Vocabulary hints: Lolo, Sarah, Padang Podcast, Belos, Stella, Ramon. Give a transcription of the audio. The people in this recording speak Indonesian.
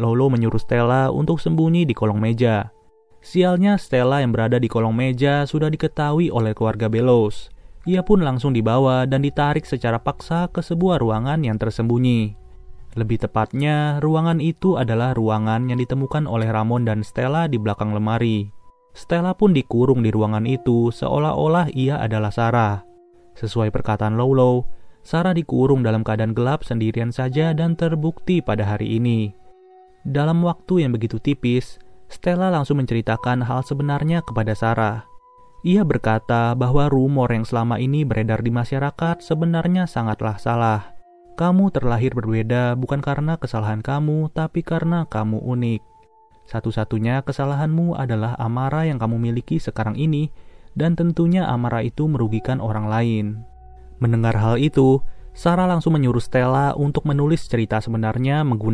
Lolo menyuruh Stella untuk sembunyi di kolong meja. Sialnya Stella yang berada di kolong meja sudah diketahui oleh keluarga Belos. Ia pun langsung dibawa dan ditarik secara paksa ke sebuah ruangan yang tersembunyi. Lebih tepatnya, ruangan itu adalah ruangan yang ditemukan oleh Ramon dan Stella di belakang lemari. Stella pun dikurung di ruangan itu seolah-olah ia adalah Sarah. Sesuai perkataan Lolo, Sarah dikurung dalam keadaan gelap sendirian saja dan terbukti pada hari ini. Dalam waktu yang begitu tipis, Stella langsung menceritakan hal sebenarnya kepada Sarah. Ia berkata bahwa rumor yang selama ini beredar di masyarakat sebenarnya sangatlah salah. Kamu terlahir berbeda bukan karena kesalahan kamu, tapi karena kamu unik. Satu-satunya kesalahanmu adalah amarah yang kamu miliki sekarang ini, dan tentunya amarah itu merugikan orang lain. Mendengar hal itu, Sarah langsung menyuruh Stella untuk menulis cerita sebenarnya menggunakan